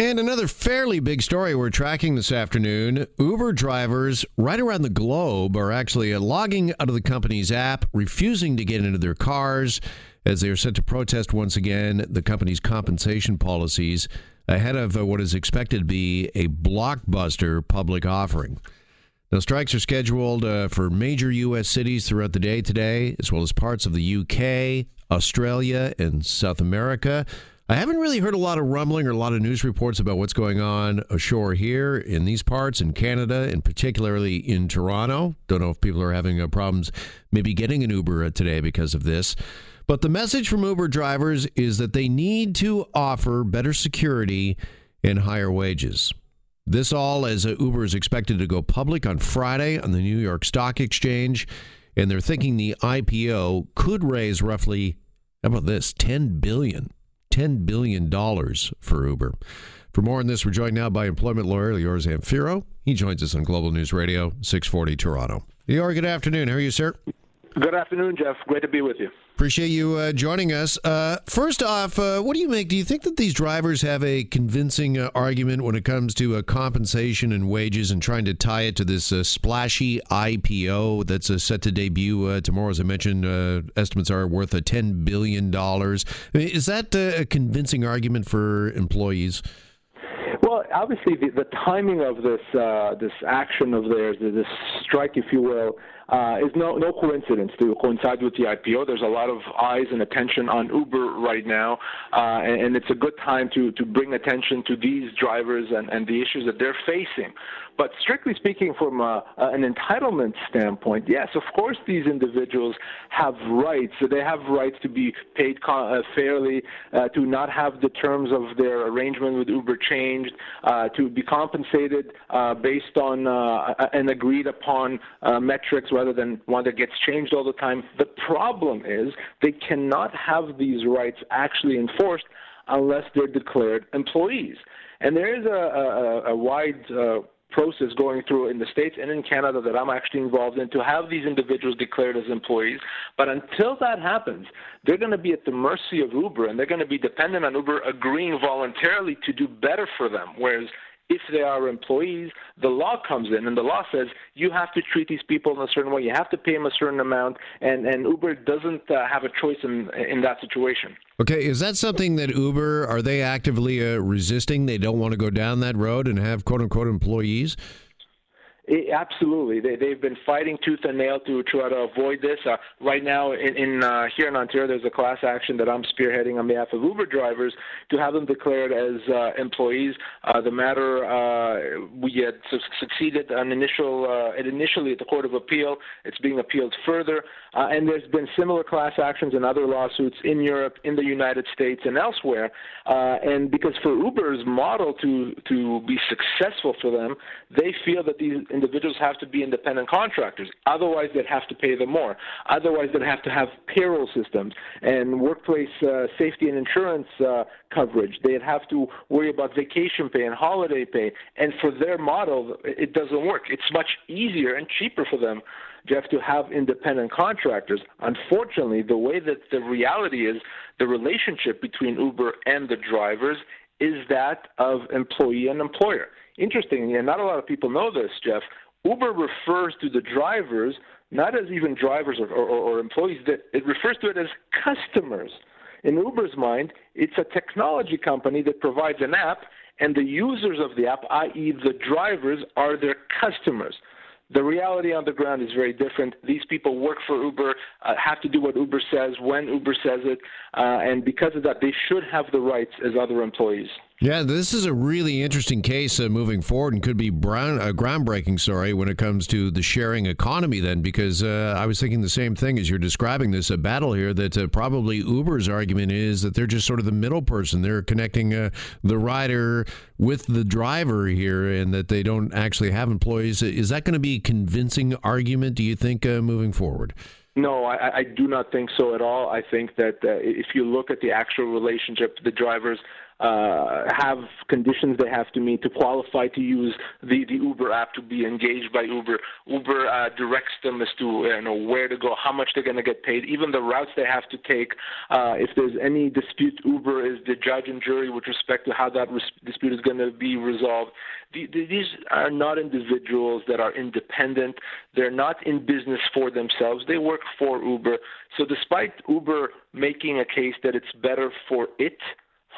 And another fairly big story we're tracking this afternoon. Uber drivers right around the globe are actually logging out of the company's app, refusing to get into their cars as they are set to protest once again the company's compensation policies ahead of what is expected to be a blockbuster public offering. Now, strikes are scheduled for major U.S. cities throughout the day today, as well as parts of the U.K., Australia, and South America. I haven't really heard a lot of rumbling or a lot of news reports about what's going on ashore here in these parts, in Canada, and particularly in Toronto. Don't know if people are having problems maybe getting an Uber today because of this. But the message from Uber drivers is that they need to offer better security and higher wages. This all as Uber is expected to go public on Friday on the New York Stock Exchange, and they're thinking the IPO could raise roughly, how about this, $10 billion for Uber. For more on this, we're joined now by employment lawyer Lior Samfiru. He joins us on Global News Radio, 640 Toronto. Lior, good afternoon. How are you, sir? Good afternoon, Jeff. Great to be with you. Appreciate you joining us. First off, what do you make? Do you think that these drivers have a convincing argument when it comes to compensation and wages and trying to tie it to this splashy IPO that's set to debut tomorrow? As I mentioned, estimates are worth $10 billion. Is that a convincing argument for employees? Well, obviously, the timing of this action of theirs, this strike, if you will, is no coincidence to coincide with the IPO. There's a lot of eyes and attention on Uber right now, and it's a good time to bring attention to these drivers and the issues that they're facing. But strictly speaking, from an entitlement standpoint, yes, of course these individuals have rights. So they have rights to be paid fairly, to not have the terms of their arrangement with Uber changed, to be compensated based on an agreed-upon metrics, rather than one that gets changed all the time. The problem is they cannot have these rights actually enforced unless they're declared employees. And there is a wide process going through in the States and in Canada that I'm actually involved in to have these individuals declared as employees. But until that happens, they're going to be at the mercy of Uber, and they're going to be dependent on Uber agreeing voluntarily to do better for them, whereas if they are employees, the law comes in, and the law says you have to treat these people in a certain way, you have to pay them a certain amount, and Uber doesn't have a choice in that situation. Okay, is that something that Uber, are they actively resisting? They don't want to go down that road and have quote-unquote employees? Absolutely. They've been fighting tooth and nail to try to avoid this. Right now in here in Ontario, there's a class action that I'm spearheading on behalf of Uber drivers to have them declared as employees. The matter, we had succeeded initially at the Court of Appeal. It's being appealed further. And there's been similar class actions and other lawsuits in Europe, in the United States, and elsewhere. And because for Uber's model to be successful for them, they feel that these individuals have to be independent contractors. Otherwise, they'd have to pay them more. Otherwise, they'd have to have payroll systems and workplace safety and insurance coverage. They'd have to worry about vacation pay and holiday pay. And for their model, it doesn't work. It's much easier and cheaper for them, Jeff, to have independent contractors. Unfortunately, the way that the reality is, the relationship between Uber and the drivers is that of employee and employer. Interestingly, and not a lot of people know this, Jeff, Uber refers to the drivers not as even drivers or employees. It refers to it as customers. In Uber's mind, it's a technology company that provides an app, and the users of the app, i.e. the drivers, are their customers. The reality on the ground is very different. These people work for Uber, have to do what Uber says, when Uber says it, and because of that, they should have the rights as other employees. Yeah, this is a really interesting case moving forward, and could be groundbreaking, when it comes to the sharing economy then, because I was thinking the same thing as you're describing this battle here, that probably Uber's argument is that they're just sort of the middle person. They're connecting the rider with the driver here, and that they don't actually have employees. Is that going to be a convincing argument, do you think, moving forward? No, I do not think so at all. I think that if you look at the actual relationship, the drivers have conditions they have to meet to qualify to use the Uber app, to be engaged by Uber. Uber directs them as to where to go, how much they're going to get paid, even the routes they have to take. If there's any dispute, Uber is the judge and jury with respect to how that dispute is going to be resolved. These are not individuals that are independent. They're not in business for themselves. They work for Uber. So despite Uber making a case that it's better for it,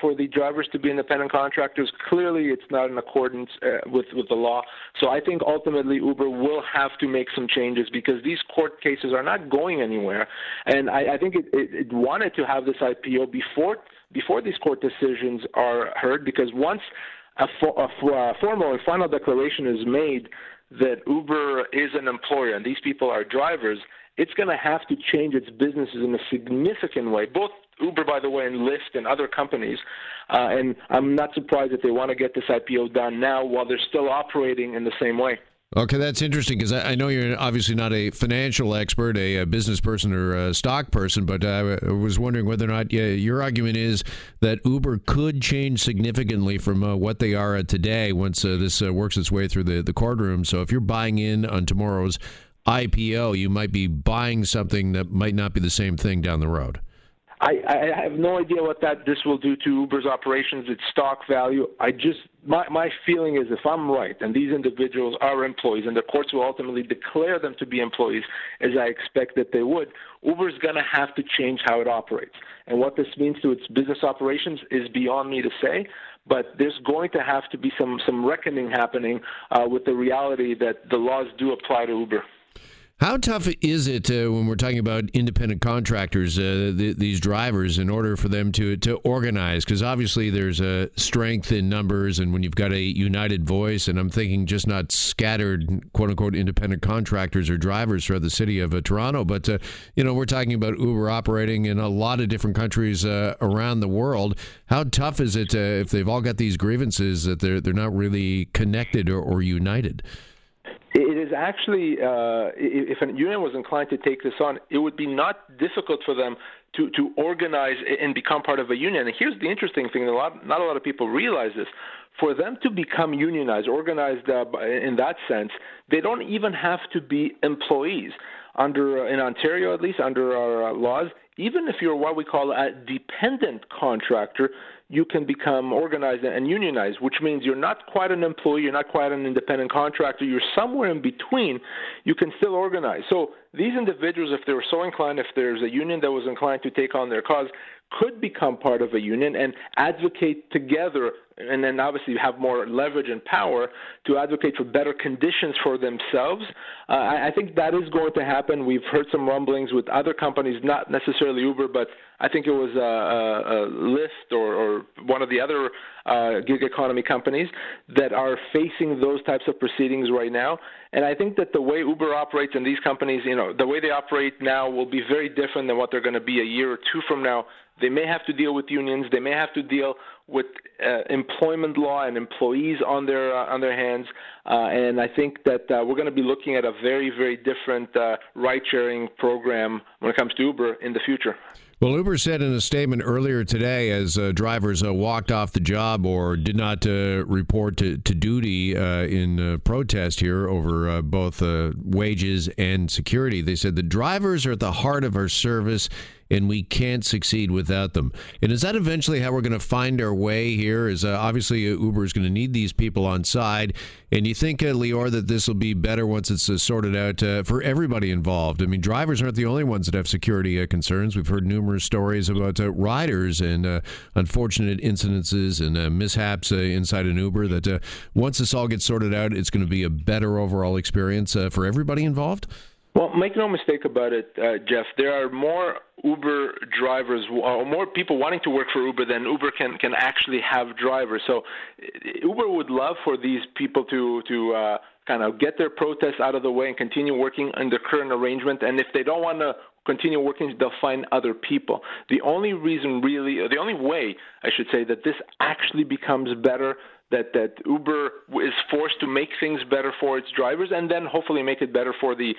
for the drivers to be independent contractors, clearly it's not in accordance with the law. So I think ultimately Uber will have to make some changes, because these court cases are not going anywhere. And I think it wanted to have this IPO before these court decisions are heard, because once a formal and final declaration is made that Uber is an employer and these people are drivers, it's going to have to change its businesses in a significant way, both Uber, by the way, and Lyft and other companies. And I'm not surprised that they want to get this IPO done now while they're still operating in the same way. Okay, that's interesting, because I know you're obviously not a financial expert, a business person or a stock person, but I was wondering whether or not your argument is that Uber could change significantly from what they are today once this works its way through the courtroom. So if you're buying in on tomorrow's IPO, you might be buying something that might not be the same thing down the road. I have no idea what this will do to Uber's operations, its stock value. My feeling is, if I'm right, and these individuals are employees, and the courts will ultimately declare them to be employees, as I expect that they would, Uber's going to have to change how it operates. And what this means to its business operations is beyond me to say, but there's going to have to be some reckoning happening with the reality that the laws do apply to Uber. How tough is it when we're talking about independent contractors, these drivers, in order for them to organize? Because obviously there's a strength in numbers, and when you've got a united voice, and I'm thinking just not scattered, quote-unquote, independent contractors or drivers throughout the city of Toronto, but we're talking about Uber operating in a lot of different countries around the world. How tough is it if they've all got these grievances that they're not really connected or united? It is actually, if a union was inclined to take this on, it would be not difficult for them to organize and become part of a union. And here's the interesting thing, not a lot of people realize this. For them to become unionized, organized in that sense, they don't even have to be employees. In Ontario, at least, under our laws, even if you're what we call a dependent contractor, you can become organized and unionized, which means you're not quite an employee, you're not quite an independent contractor, you're somewhere in between. You can still organize. So these individuals, if they were so inclined, if there's a union that was inclined to take on their cause, could become part of a union and advocate together, and then obviously have more leverage and power to advocate for better conditions for themselves. I think that is going to happen. We've heard some rumblings with other companies, not necessarily Uber, but I think it was Lyft or one of the other gig economy companies that are facing those types of proceedings right now. And I think that the way Uber operates and these companies, the way they operate now will be very different than what they're going to be a year or two from now. They may have to deal with unions. They may have to deal with employment law and employees on their hands. And I think that we're going to be looking at a very, very different ride-sharing program when it comes to Uber in the future. Well, Uber said in a statement earlier today, as drivers walked off the job or did not report to duty in protest here over both wages and security, they said the drivers are at the heart of our service and we can't succeed without them. And is that eventually how we're going to find our way here? Is obviously Uber is going to need these people on side. And you think, Lior, that this will be better once it's sorted out for everybody involved? I mean, drivers aren't the only ones that have security concerns. We've heard numerous stories about riders and unfortunate incidences and mishaps inside an Uber, that once this all gets sorted out, it's going to be a better overall experience for everybody involved? Well, make no mistake about it, Jeff. There are more Uber drivers, or more people wanting to work for Uber than Uber can actually have drivers. So Uber would love for these people to kind of get their protests out of the way and continue working under current arrangement. And if they don't want to continue working, they'll find other people. The only way I should say, that this actually becomes better, that Uber is forced to make things better for its drivers and then hopefully make it better for the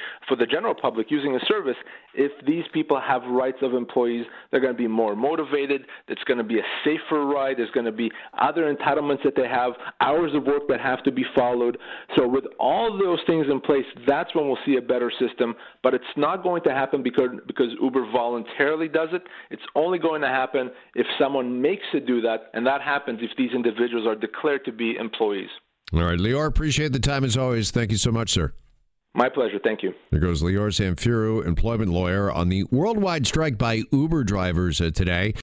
general public using the service. If these people have rights of employees, they're going to be more motivated. It's going to be a safer ride. There's going to be other entitlements that they have, hours of work that have to be followed. So with all those things in place, that's when we'll see a better system. But it's not going to happen because Uber voluntarily does it. It's only going to happen if someone makes it do that, and that happens if these individuals are declared to be employees. All right, Lior, appreciate the time as always. Thank you so much, sir. My pleasure. Thank you. There goes Lior Samfiru, employment lawyer, on the worldwide strike by Uber drivers today.